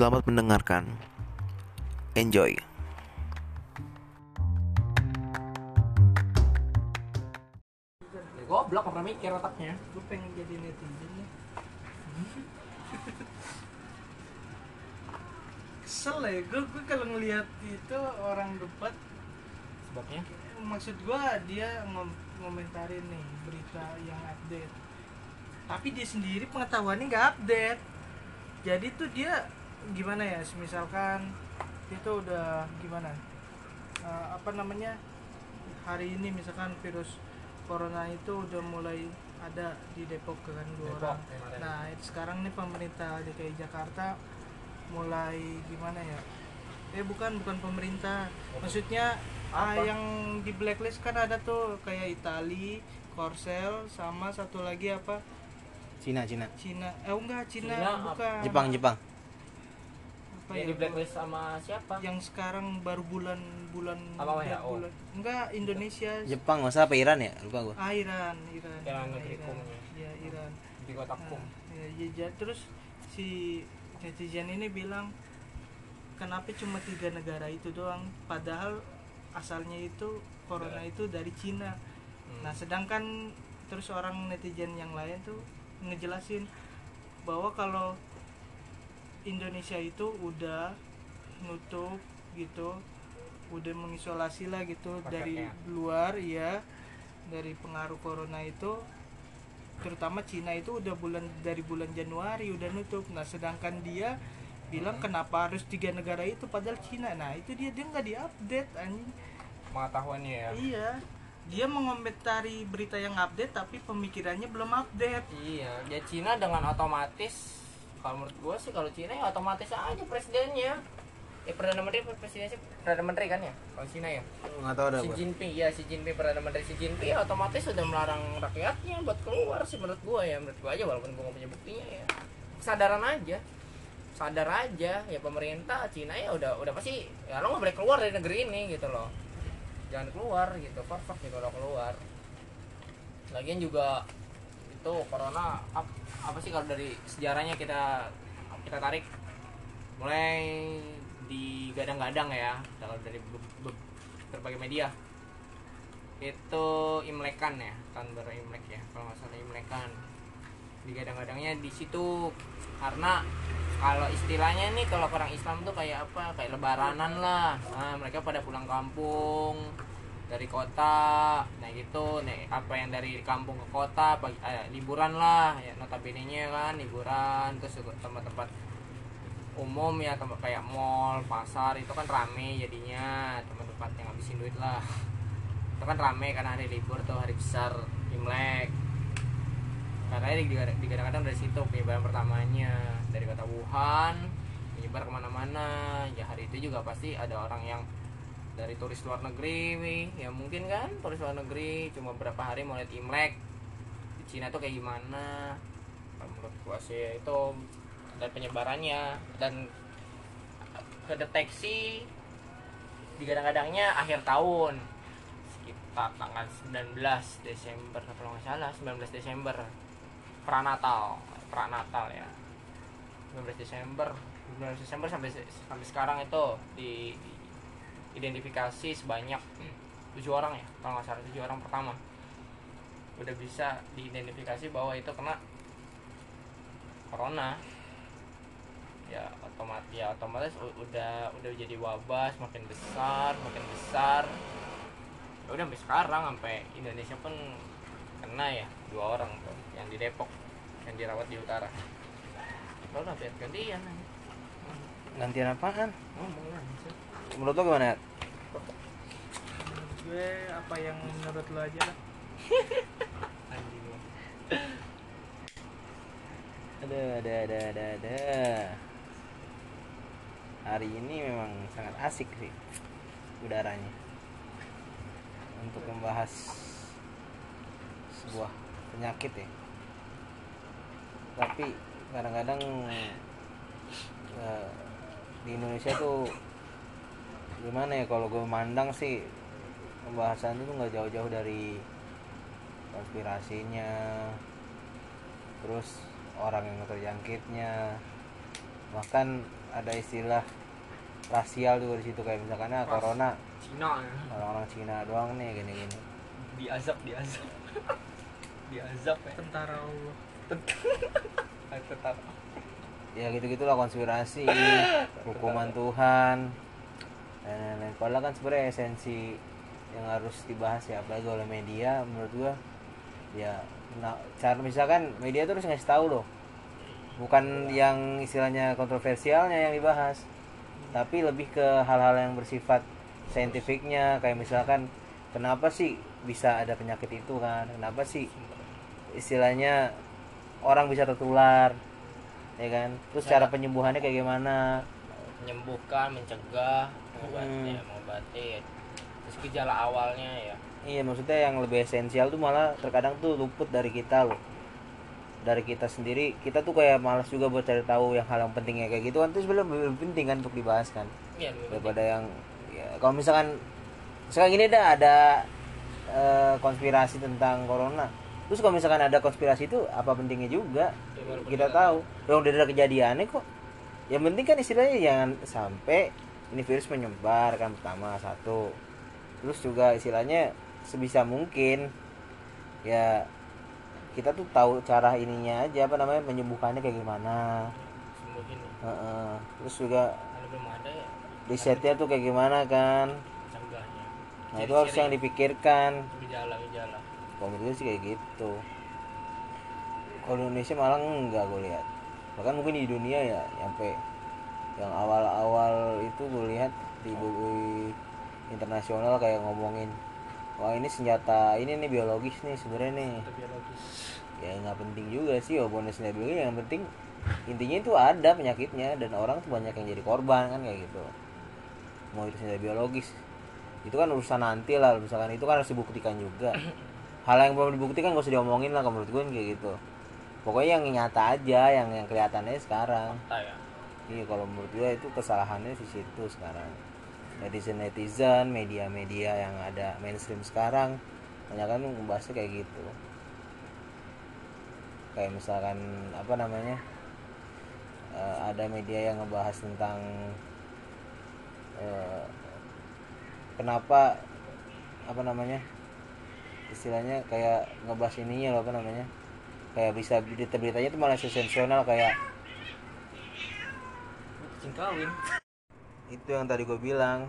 Selamat mendengarkan. Enjoy. Goblok, pernah mikir otaknya. Gue pengen jadi netizen ya. Kesel ya, gue kalau ngelihat itu orang debat. Sebabnya? Maksud gue dia ngomentarin nih berita yang update. Tapi dia sendiri pengetahuannya nggak update. Jadi tuh dia gimana ya, misalkan itu udah gimana, hari ini misalkan virus corona itu udah mulai ada di Depok kan, 2 orang. Nah, sekarang nih pemerintah DKI Jakarta mulai gimana ya? Bukan pemerintah. Maksudnya yang di blacklist kan ada tuh kayak Itali, Korsel, sama satu lagi apa? Cina. Bukan. Jepang. Apa ya, di blacklist sama siapa? Yang sekarang baru bulan. Enggak, Indonesia. Jepang, masa apa Iran ya? Lupa gua. Iran negeri kumnya. Iya, Iran. Di kota Kum. Ya, terus si netizen ini bilang kenapa cuma 3 negara itu doang, padahal asalnya itu corona itu dari Cina. Nah, sedangkan terus orang netizen yang lain tuh ngejelasin bahwa kalau Indonesia itu udah nutup gitu, udah mengisolasi lah gitu dari luar ya, dari pengaruh corona itu, terutama Cina itu udah dari bulan Januari udah nutup. Nah, sedangkan dia bilang kenapa harus 3 negara itu padahal Cina. Nah, itu dia nggak diupdate anjing pengetahuannya ya. Iya, dia mengomentari berita yang update tapi pemikirannya belum update. Iya, dia Cina dengan otomatis. Kalau menurut gue sih, kalau Cina ya otomatis aja presidennya. Perdana Menteri kan ya? Kalau Cina ya? Nggak tahu ada apa. Xi Jinping, Perdana Menteri Xi Jinping ya otomatis sudah melarang rakyatnya buat keluar sih menurut gue aja, walaupun gue nggak punya buktinya ya. Sadar aja ya pemerintah Cina ya udah pasti ya, lo nggak boleh keluar dari negeri ini gitu loh. Jangan keluar gitu, perfect gitu kalau keluar. Lagian juga itu corona apa sih kalau dari sejarahnya kita tarik mulai digadang-gadang ya kalau dari berbagai media itu Imlekan ya, tahun baru Imlek ya kalau nggak salah, Imlekan digadang-gadangnya di situ karena kalau istilahnya nih kalau orang Islam tuh kayak lebaranan lah, nah, mereka pada pulang kampung dari kota, nah gitu, nih apa yang dari kampung ke kota, liburan lah, ya notabenenya kan, liburan, terus tempat-tempat umum ya, tempat kayak mall, pasar itu kan rame jadinya, tempat-tempat yang ngabisin duit lah, itu kan rame karena hari libur tuh, hari besar Imlek, makanya digadang-gadang dari situ penyebaran pertamanya dari kota Wuhan menyebar kemana-mana, ya hari itu juga pasti ada orang yang dari turis luar negeri, ya mungkin kan turis luar negeri cuma berapa hari mau lihat Imlek di Cina tuh kayak gimana. Menurut gua sih itu dan penyebarannya dan kedeteksi digadang-gadangnya akhir tahun sekitar tanggal 19 Desember kalau nggak salah, 19 Desember pra Natal ya, 19 Desember sampai sekarang itu di identifikasi sebanyak 7 orang ya kalau nggak salah, 7 orang pertama udah bisa diidentifikasi bahwa itu kena corona ya, otomatis udah jadi wabah makin besar ya, udah sampai sekarang sampai Indonesia pun kena ya, 2 orang tuh yang di Depok yang dirawat di utara kalau udah gantian apaan? Menurut lo gimana? Gue apa yang menurut lo aja lah. Ada. Hari ini memang sangat asik sih udaranya untuk membahas sebuah penyakit ya. Tapi kadang-kadang di Indonesia tuh gimana ya, kalau gue mandang sih pembahasan itu nggak jauh-jauh dari konspirasinya, terus orang yang terjangkitnya, bahkan ada istilah rasial juga di situ, kayak misalkan corona Cina, orang-orang Cina doang nih gini-gini. Diazab. Diazab ya. Tentara Allah. Tentara. Ya gitu-gitulah, konspirasi, hukuman Tuhan. Dan padahal kan sebenarnya esensi yang harus dibahas ya, apalagi oleh media menurut gua ya, cara misalkan media tuh harus ngasih tahu loh, bukan yang istilahnya kontroversialnya yang dibahas, tapi lebih ke hal-hal yang bersifat saintifiknya, kayak misalkan kenapa sih bisa ada penyakit itu kan, kenapa sih istilahnya orang bisa tertular ya kan, terus cara penyembuhannya kayak gimana, menyembuhkan, mencegah, mengobati, terus gejala awalnya ya. Iya, maksudnya yang lebih esensial tuh malah terkadang tuh luput dari kita loh. Dari kita sendiri, kita tuh kayak malas juga buat cari tahu yang hal yang pentingnya kayak gitu kan. Itu sebenarnya lebih penting kan untuk dibahas kan. Iya, daripada yang ya, kalau misalkan gini ada konspirasi tentang corona. Terus kalau misalkan ada konspirasi itu apa pentingnya juga? Ya, kita tahu. Yang udah ada kejadiannya kok. Yang penting kan istilahnya jangan sampai ini virus menyebar kan, pertama satu. Terus juga istilahnya sebisa mungkin ya kita tuh tahu cara ininya aja, apa namanya, penyembuhannya kayak gimana. Terus juga risetnya tuh kayak gimana kan. Nah itu harus yang dipikirkan. Gejala. Komitmen sih kayak gitu. Kalau Indonesia malah enggak gue lihat. Bahkan mungkin di dunia ya sampai yang awal-awal itu gue lihat di buku internasional kayak ngomongin wah ini senjata ini nih biologis nih sebenarnya nih ya, nggak penting juga sih walaupun senjata biologis, yang penting intinya itu ada penyakitnya dan orang tuh banyak yang jadi korban kan kayak gitu. Mau itu senjata biologis itu kan urusan nanti lah, misalkan itu kan harus dibuktikan juga. Hal yang belum dibuktikan gak usah diomongin lah, menurut gue kayak gitu. Pokoknya yang nyata aja, yang kelihatannya sekarang. Iya, kalau menurut gue itu kesalahannya di situ sekarang. Netizen, media-media yang ada mainstream sekarang banyak kan membahasnya kayak gitu. Kayak misalkan apa namanya, ada media yang ngebahas tentang kenapa apa namanya, istilahnya kayak ngebahas ininya loh, apa namanya, kayak bisa berita-beritanya itu malah sensasional kayak cingkawin. Itu yang tadi gue bilang,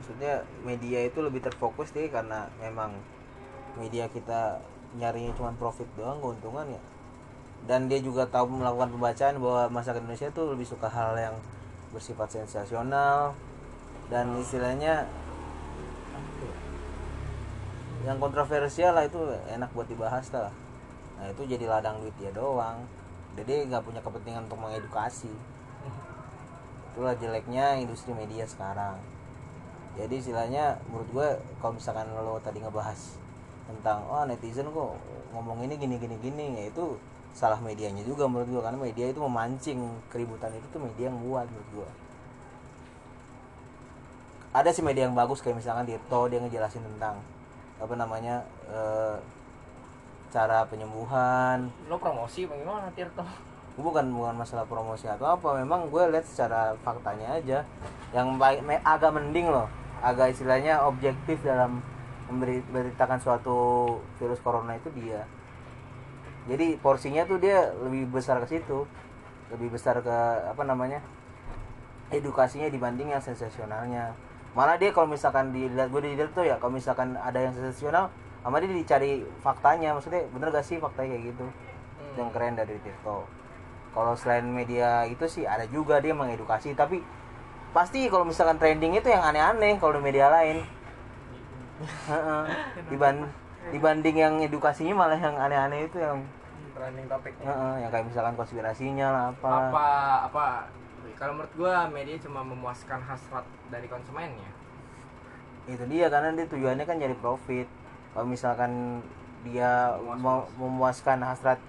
maksudnya media itu lebih terfokus deh, karena memang media kita nyarinya cuma profit doang, keuntungan ya. Dan dia juga tahu melakukan pembacaan bahwa masyarakat Indonesia itu lebih suka hal yang bersifat sensasional dan istilahnya yang kontroversial lah, itu enak buat dibahas lah. Nah itu jadi ladang duit dia doang, jadi nggak punya kepentingan untuk mengedukasi. Itulah jeleknya industri media sekarang. Jadi istilahnya menurut gue kalau misalkan lo tadi ngebahas tentang netizen kok ngomong ini gini, ya itu salah medianya juga menurut gue, karena media itu memancing keributan itu tuh media yang buat menurut gue. Ada sih media yang bagus kayak misalkan Tirto, dia ngejelasin tentang apa namanya cara penyembuhan. Lo promosi bagaimana Tirto? Bukan masalah promosi atau apa, memang gue lihat secara faktanya aja yang baik, agak mending loh, agak istilahnya objektif dalam memberitakan suatu virus corona itu dia. Jadi porsinya tuh dia lebih besar ke situ, lebih besar ke apa namanya, edukasinya dibanding yang sensasionalnya. Malah dia kalau misalkan dilihat, gue dilihat tuh ya, kalau misalkan ada yang sensasional sama dia dicari faktanya, maksudnya bener gak sih faktanya kayak gitu. Yang keren dari Tirto. Kalau selain media itu sih ada juga dia mengedukasi, tapi pasti kalau misalkan trending itu yang aneh-aneh kalau di media lain. Dibanding yang edukasinya malah yang aneh-aneh itu yang trending topiknya. Yang kayak misalkan konspirasinya lah apa. Kalau menurut gua media cuma memuaskan hasrat dari konsumennya. Itu dia, karena dia tujuannya kan jadi profit. Kalau misalkan dia memuaskan hasrat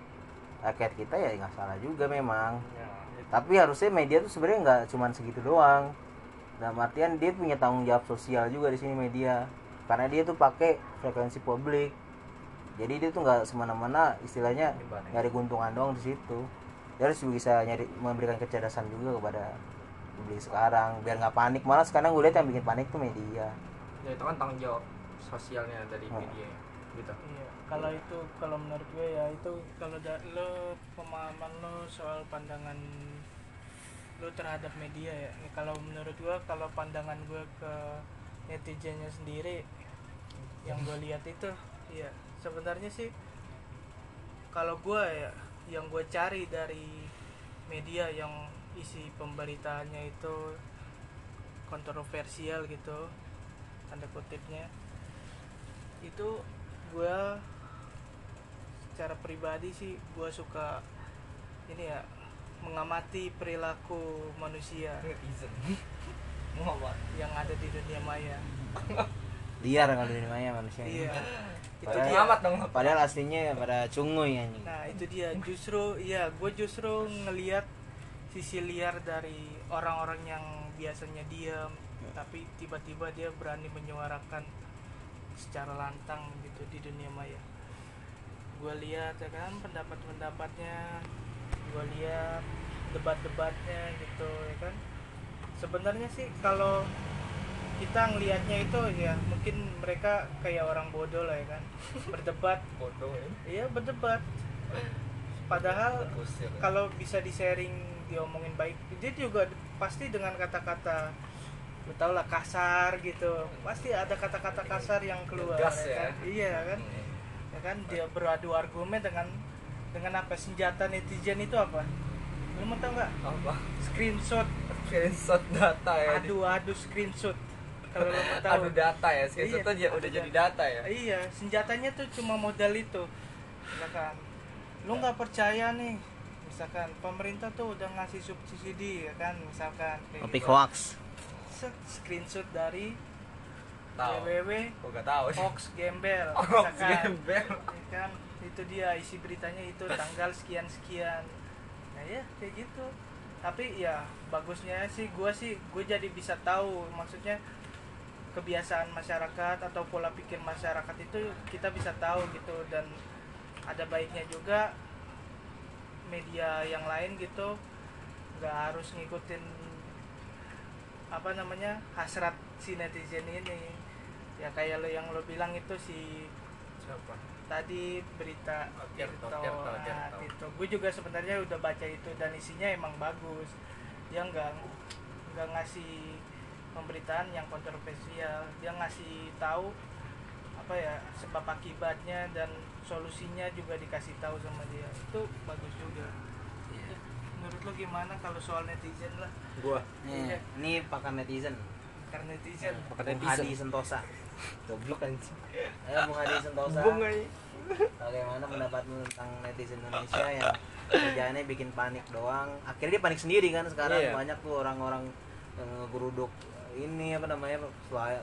rakyat kita ya nggak salah juga memang ya, gitu. Tapi harusnya media tuh sebenarnya nggak cuman segitu doang, dalam artian dia punya tanggung jawab sosial juga di sini media, karena dia tuh pakai frekuensi publik, jadi dia tuh nggak semena-mena istilahnya nyari keuntungan doang di situ. Dia harus bisa memberikan kecerdasan juga kepada dibeli sekarang biar nggak panik. Malah sekarang gue lihat yang bikin panik tuh media. Ya itu kan tanggung jawab sosialnya dari media gitu. Iya, kalau itu kalau menurut gue ya itu kalau lo pemahaman lo soal pandangan lo terhadap media ya. Kalau menurut gue kalau pandangan gue ke netizennya sendiri yang gue lihat itu ya sebenarnya sih kalau gue ya yang gue cari dari media yang isi pemberitaannya itu kontroversial gitu tanda kutipnya itu gue secara pribadi sih gue suka ini ya mengamati perilaku manusia yang ada di dunia maya liar kalau dunia maya manusia iya. Padahal aslinya pada cungoy ya. Nah itu dia justru ya gue justru ngelihat sisi liar dari orang-orang yang biasanya diam tapi tiba-tiba dia berani menyuarakan secara lantang gitu di dunia maya. Gue lihat ya kan pendapat-pendapatnya, gue lihat debat-debatnya gitu ya kan. Sebenarnya sih kalau kita ngelihatnya itu ya mungkin mereka kayak orang bodoh lah ya kan berdebat bodoh ya. Iya berdebat. Padahal kalau bisa di sharing diomongin baik dia juga pasti dengan kata-kata lu tau lah kasar gitu pasti ada kata-kata kasar yang keluar ya kan? Iya kan ya kan dia beradu argumen dengan apa senjata netizen itu apa lu mau tau nggak screenshot data ya adu screenshot kalau lu mau tau adu data ya screenshot iya, tuh dia udah jadi data ya iya senjatanya tuh cuma modal itu misalkan lu nggak percaya nih misalkan pemerintah tuh udah ngasih subsidi ya kan misalkan topik hoax screenshot dari www hoax gembel misalkan ya kan itu dia isi beritanya itu tanggal sekian nah ya kayak gitu tapi ya bagusnya sih gue jadi bisa tahu maksudnya kebiasaan masyarakat atau pola pikir masyarakat itu kita bisa tahu gitu dan ada baiknya juga media yang lain gitu nggak harus ngikutin apa namanya hasrat si netizen ini ya kayak lo yang lo bilang itu si siapa tadi berita Tirto. Gue juga sebenarnya udah baca itu dan isinya emang bagus dia nggak ngasih pemberitaan yang kontroversial dia ngasih tahu apa ya sebab akibatnya dan solusinya juga dikasih tahu sama dia itu bagus juga. Menurut lo gimana kalau soal netizen lah? Gua. Ini pakar netizen. Pakar netizen. Hadi Sentosa. Goblok anjing. Bung Hadi Sentosa. Bung Hadi. Bagaimana pendapatmu tentang netizen Indonesia yang kerjaannya bikin panik doang? Akhirnya dia panik sendiri kan sekarang banyak tuh orang-orang yang ngegeruduk ini apa namanya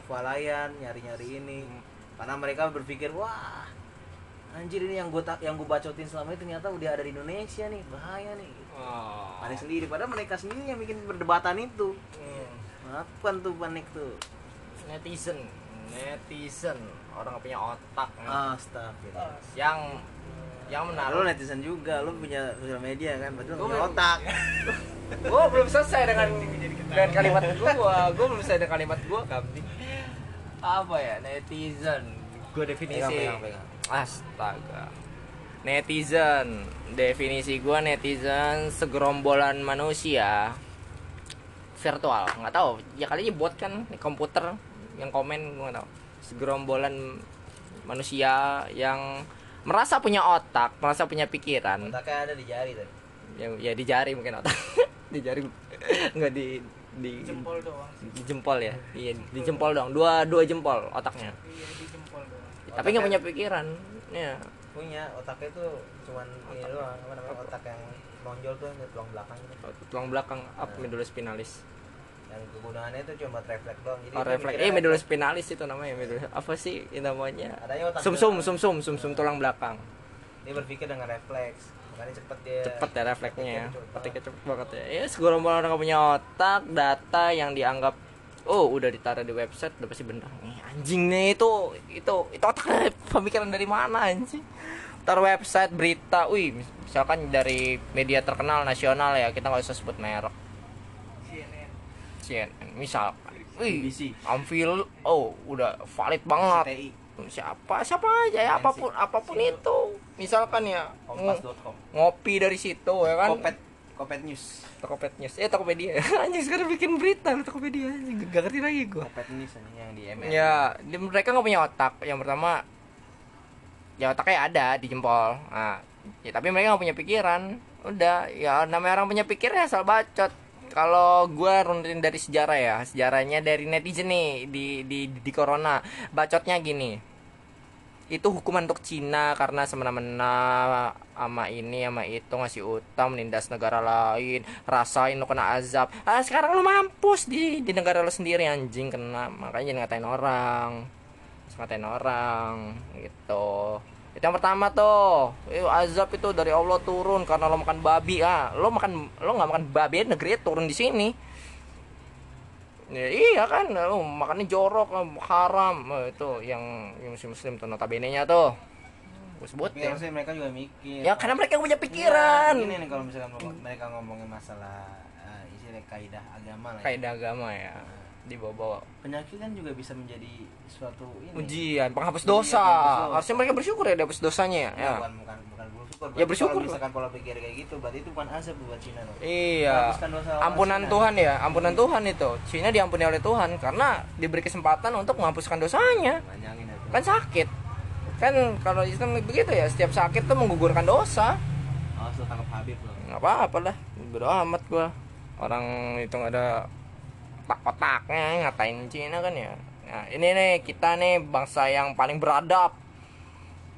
swalayan nyari-nyari ini. Karena mereka berpikir wah anjir ini yang gue bacotin selama ini ternyata udah ada di Indonesia nih bahaya nih gitu. Panik sendiri padahal mereka sendiri yang bikin perdebatan itu ngapain tuh panik tuh netizen orang punya otak astagfirullah yang menaruh netizen juga lu punya sosial media kan betul punya otak gue belum selesai dengan kalimat gue belum selesai dengan kalimat gue apa ya netizen gue definisi pegang. Astaga netizen definisi gue netizen segerombolan manusia virtual nggak tahu ya kali ini bot kan di komputer yang komen gue nggak tahu segerombolan manusia yang merasa punya otak merasa punya pikiran otaknya ada di jari tadi ya di jari mungkin otak di jari nggak di jempol doang di jempol ya iya di jempol doang dua jempol otaknya iya di jempol doang tapi nggak punya pikiran ya punya otaknya tuh cuman ini doang apa namanya otak yang lonjol tuh yang tulang belakang apa medula spinalis yang kegunaannya itu cuma refleks doang jadi refleks medula spinalis itu namanya medula apa sih namanya sumsum tulang belakang dia berpikir dengan refleks makanya cepet ya refleksnya ya otaknya cepet banget ya segorombolan orang nggak punya otak data yang dianggap udah ditaruh di website udah pasti bener anjing nih itu otaknya pemikiran dari mana anjing taruh website berita misalkan dari media terkenal nasional ya kita nggak usah sebut merek CNN CNN misalkan. Wih, Amfil, oh udah valid banget. CTI. Siapa aja ya, apapun itu. Misalkan ya ngopi dari situ ya kan. Kopet News. Tokopedia. Anjing sekarang bikin berita Tokopedia. Gak ngerti lagi gua. Kopet News yang di ML. Ya, mereka enggak punya otak. Yang pertama ya otaknya ada di jempol. Nah, ya tapi mereka enggak punya pikiran. Udah, ya namanya orang punya pikirnya asal bacot. Kalau gue runutin dari sejarah ya, sejarahnya dari netizen nih di corona. Bacotnya gini, itu hukuman untuk Cina karena semena-mena ama ini ama itu, ngasih utang, menindas negara lain, rasain lo kena azab. Ah sekarang lo mampus di negara lo sendiri anjing kena, makanya jangan ngatain orang, gitu. Itu yang pertama tuh, azab itu dari Allah turun karena lo makan babi. Ah, lo nggak makan babi negeri turun di sini. Ya, iya kan, lo makannya jorok, haram, itu yang muslim tuh notabenenya tuh. Gue sebut ya. Tapi mereka juga mikir. Ya karena mereka punya pikiran. Nah, ini nih kalau misalkan mereka ngomongin masalah isi kaidah agama lah. Kaidah agama ya. Dibawa-bawa. Penyakit kan juga bisa menjadi suatu ini. Ujian, penghapus dosa. Harusnya mereka bersyukur ya dihapus dosanya. Ya. Bukan bersyukur. Ya bersyukur. Kalau misalkan pola pikir kayak gitu, berarti itu bukan azab buat Cina. Iya. Ampunan Cina. Tuhan ya, ampunan Tuhan itu. Cina diampuni oleh Tuhan karena diberi kesempatan untuk menghapuskan dosanya. Kan sakit. Kan kalau Islam begitu ya, setiap sakit tuh menggugurkan dosa. Oh, sudah tangkap Habib loh. Enggak apa-apa lah. Bodo amat gua. Orang itu enggak ada otaknya ngatain Cina kan ya. Nah, ini nih kita nih bangsa yang paling beradab.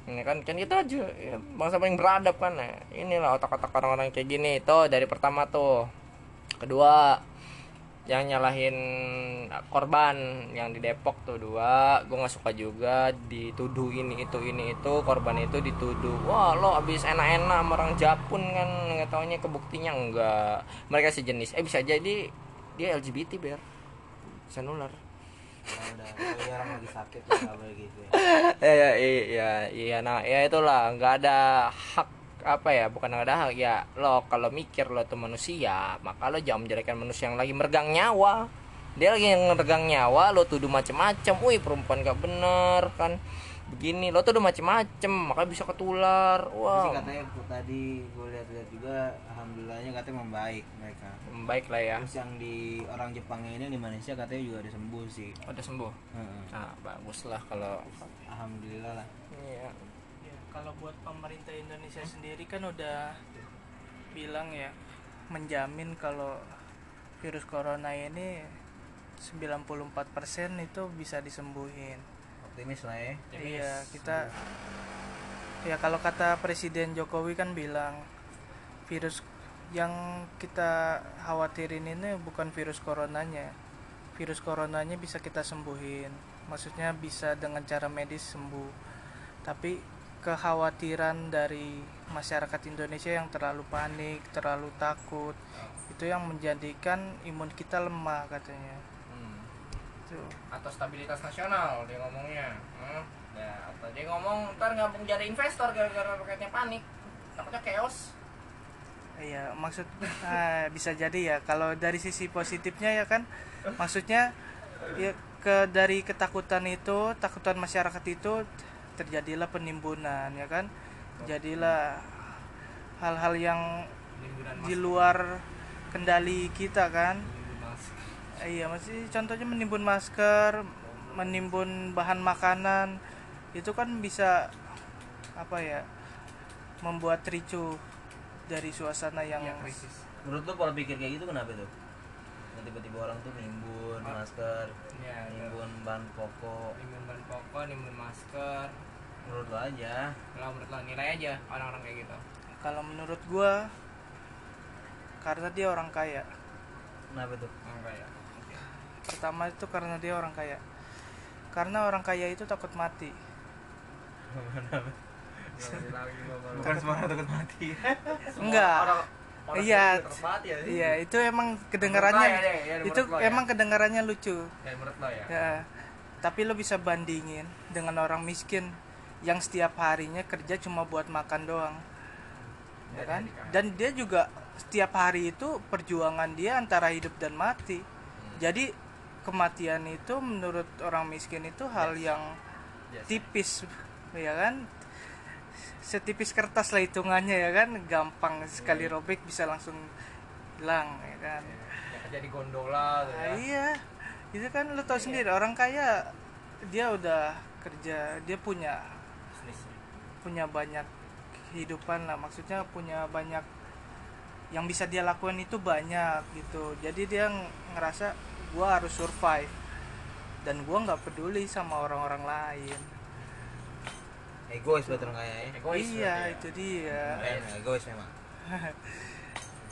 Ini kan kita aja ya, bangsa paling beradab kan. Nah, inilah otak-otak orang-orang kayak gini tuh dari pertama tuh. Kedua, yang nyalahin korban yang di Depok tuh dua, gue nggak suka juga dituduh ini itu korban itu dituduh. Wah lo abis enak-enak sama orang Japun kan, nggak taunya kebuktinya enggak. Mereka sejenis. Bisa jadi dia LGBT ber, bisa nular. Udah, orang lagi sakit nggak boleh gitu. Ya itulah, nggak ada hak apa ya, bukan nggak ada hak ya. Lo kalau mikir lo tuh manusia, maka lo jangan menjadikan manusia yang lagi meregang nyawa. Dia lagi yang meregang nyawa, lo tuduh macem-macem. Wih perempuan nggak bener kan? Begini, lo tuduh macem-macem, makanya bisa ketular. Wah. Wow. Katanya tadi gue lihat-lihat juga, alhamdulillahnya katanya membaik mereka. Membaik lah ya. Terus yang di orang Jepang ini di Malaysia katanya juga ada sembuh sih. Oh, ada sembuh. Nah, bagus lah kalau alhamdulillah lah. Iya. Ya, kalau buat pemerintah Indonesia sendiri kan udah bilang ya, menjamin kalau virus corona ini 94% itu bisa disembuhin. Optimis lah ya. Iya, kita ya kalau kata Presiden Jokowi kan bilang virus yang kita khawatirin ini bukan virus coronanya. Virus coronanya bisa kita sembuhin. Maksudnya bisa dengan cara medis sembuh. Tapi kekhawatiran dari masyarakat Indonesia yang terlalu panik, terlalu takut, itu yang menjadikan imun kita lemah katanya. Atau stabilitas nasional dia ngomongnya. Ya, atau dia ngomong ntar nggak menjadi investor gara-gara rakyatnya panik, takutnya chaos. Iya, maksud bisa jadi ya. Kalau dari sisi positifnya ya kan, maksudnya ya, dari ketakutan itu, takutan masyarakat itu terjadilah penimbunan ya kan, jadilah hal-hal yang di luar kendali kita kan. Iya, masih contohnya menimbun masker, menimbun bahan makanan, itu kan bisa apa ya, membuat ricuh dari suasana yang ya, krisis. Menurut lo pola pikir kayak gitu kenapa tuh? Tiba-tiba orang tuh menimbun masker, ya, menimbun bahan pokok, menimbun masker. Menurut lo aja? Kalau menurut lo nilai aja orang-orang kayak gitu. Kalau menurut gua, karena dia orang kaya. Kenapa tuh? Orang kaya. Pertama itu karena dia orang kaya. Karena orang kaya itu takut mati. Bukan semua orang takut mati. Enggak. Iya. Iya, itu emang kedengarannya lucu. Ya menurut lo ya. Ya. Tapi lo bisa bandingin dengan orang miskin yang setiap harinya kerja cuma buat makan doang. Ya kan? Dan dia juga setiap hari itu perjuangan dia antara hidup dan mati. Jadi kematian itu menurut orang miskin itu hal yang tipis, ya kan? Setipis kertas lah hitungannya, ya kan, gampang sekali robek bisa langsung hilang, ya kan. Ya, kerja di gondola gitu. Nah, iya. Itu kan lu tahu sendiri, orang kaya dia udah kerja, dia punya banyak kehidupan lah, maksudnya punya banyak yang bisa dia lakukan itu banyak gitu. Jadi dia ngerasa gua harus survive dan gua nggak peduli sama orang-orang lain. Egois buat orang kaya ya. Iya, itu dia. Egois memang.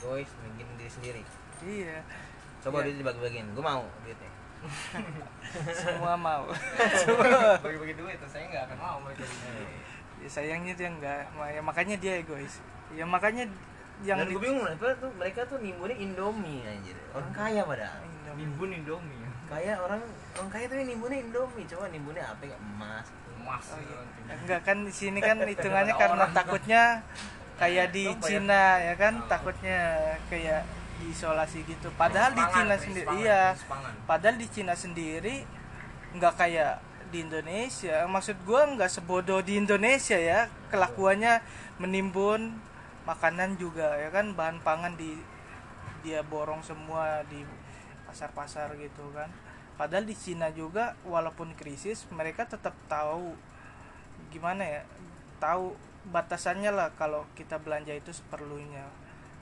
Egois bikin diri sendiri. Iya. Coba duit dibagi-bagiin. Gua mau duitnya. Semua mau. Bagi-bagi duit, saya nggak akan mau bagi duit. Ya, sayangnya dia nggak. Ya, makanya dia egois. Ya makanya yang gue bingung tuh, mereka tuh nimbunnya Indomie anjir. Orang kaya padahal nimbun Indomie. Kaya orang kaya tuh nimbunnya Indomie. Coba nimbunnya apa? Emas. Oh, iya. Enggak kan di sini kan hitungannya karena takutnya kayak di Cina ya kan, takutnya kayak diisolasi gitu. Padahal di Cina sendiri padahal di Cina sendiri nggak kayak di Indonesia. Maksud gua nggak sebodoh di Indonesia ya kelakuannya, menimbun makanan juga ya kan, bahan pangan dia borong semua di pasar-pasar gitu kan. Padahal di Cina juga walaupun krisis mereka tetap tahu gimana ya, tahu batasannya lah kalau kita belanja itu seperlunya.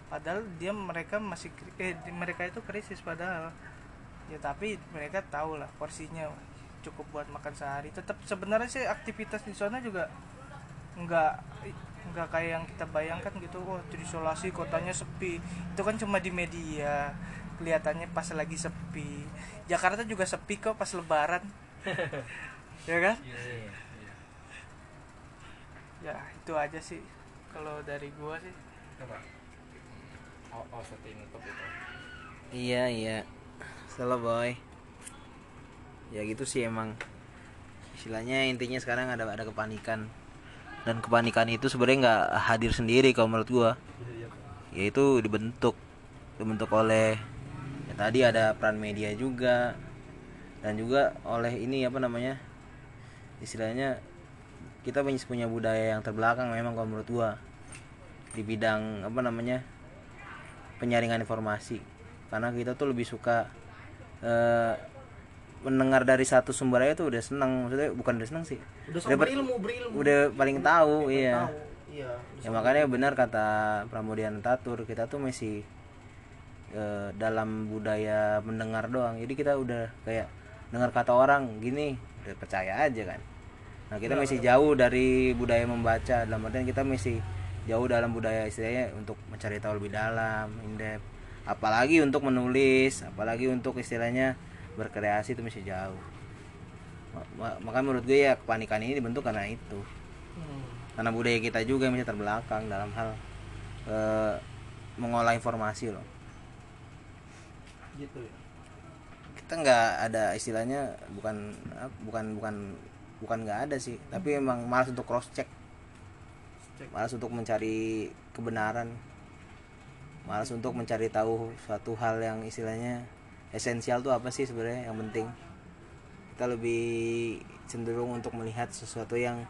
Padahal mereka itu krisis padahal ya, tapi mereka tahu lah porsinya cukup buat makan sehari. Tetap sebenarnya sih aktivitas di sana juga nggak kayak yang kita bayangkan gitu. Wah, terisolasi, kotanya sepi. Itu kan cuma di media kelihatannya pas lagi sepi. Jakarta juga sepi kok pas lebaran. Ya kan? Iya. Ya, itu aja sih kalau dari gua sih. Coba. Oh, seperti nutup itu. Iya. Salah, boy. Ya gitu sih emang. Istilahnya intinya sekarang ada kepanikan. Dan kepanikan itu sebenarnya nggak hadir sendiri kalau menurut gua, yaitu dibentuk oleh ya tadi ada peran media juga, dan juga oleh ini istilahnya kita punya budaya yang terbelakang memang kalau menurut gua di bidang penyaringan informasi, karena kita tuh lebih suka mendengar dari satu sumber aja tuh udah seneng, maksudnya bukan udah seneng sih, udah berilmu. Udah paling tahu. Iya. Ya makanya benar kata Pramudian Tatur, kita tuh masih dalam budaya mendengar doang. Jadi kita udah kayak dengar kata orang gini udah percaya aja kan. Nah kita masih jauh dari budaya membaca, dalam artian kita masih jauh dalam budaya istilahnya untuk mencari tahu lebih dalam, in-depth, apalagi untuk menulis, apalagi untuk istilahnya berkreasi itu masih jauh. Maka menurut gue ya kepanikan ini dibentuk karena itu, karena budaya kita juga masih terbelakang dalam hal mengolah informasi loh. Gitu ya. Kita nggak ada istilahnya bukan nggak ada sih, tapi emang malas untuk cross check, malas untuk mencari kebenaran, malas untuk mencari tahu suatu hal yang istilahnya esensial tuh apa sih sebenarnya yang penting. Kita lebih cenderung untuk melihat sesuatu yang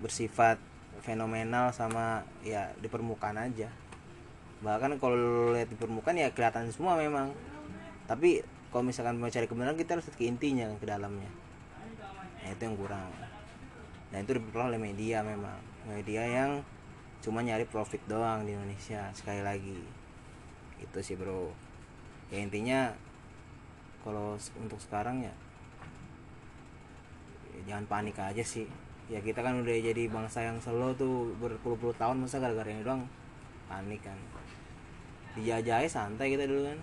bersifat fenomenal sama ya di permukaan aja. Bahkan kalau lihat di permukaan ya kelihatan semua memang, tapi kalau misalkan mau cari kebenaran kita harus ke intinya, ke dalamnya. Nah, itu yang kurang. Nah itu diperoleh oleh media memang, media yang cuma nyari profit doang di Indonesia sekali lagi. Itu sih bro. Ya intinya kalau untuk sekarang ya jangan panik aja sih. Ya kita kan udah jadi bangsa yang slow tuh berpuluh-puluh tahun, masa gara-gara ini doang panik kan. Dijajahnya santai kita dulu kan.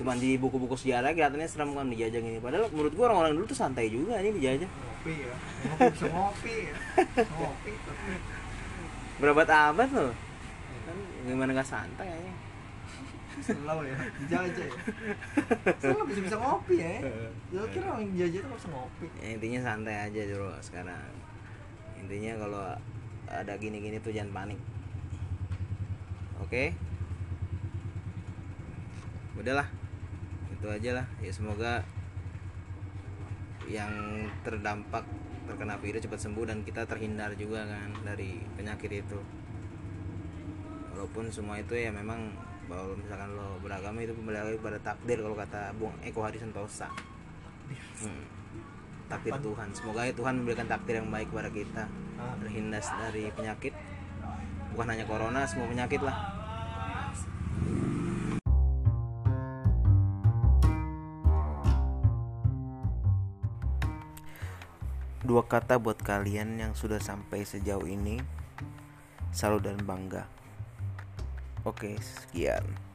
Cuman di buku-buku sejarah kelihatannya serem kan dijajah gini. Padahal menurut gua orang-orang dulu tuh santai juga nih dijajah. Ngopi. Berabad-abad loh. Kan gimana enggak santai aja. Selau ya, dijajah ya. Selau bisa ngopi ya. Lo kira orang dijajah itu bisa ngopi. Ya, intinya santai aja bro sekarang. Intinya kalau ada gini-gini tuh jangan panik. Oke? Udahlah. itu aja lah ya, semoga yang terdampak terkena virus cepat sembuh dan kita terhindar juga kan dari penyakit itu. Walaupun semua itu ya memang, kalau misalkan lo beragama itu kembali pada takdir kalau kata Bung Eko Hadi Santosa. Takdir Tuhan. Semoga Tuhan memberikan takdir yang baik kepada kita, terhindar dari penyakit. Bukan hanya corona, semua penyakit lah. Dua kata buat kalian yang sudah sampai sejauh ini, salut dan bangga. Oke, sekian.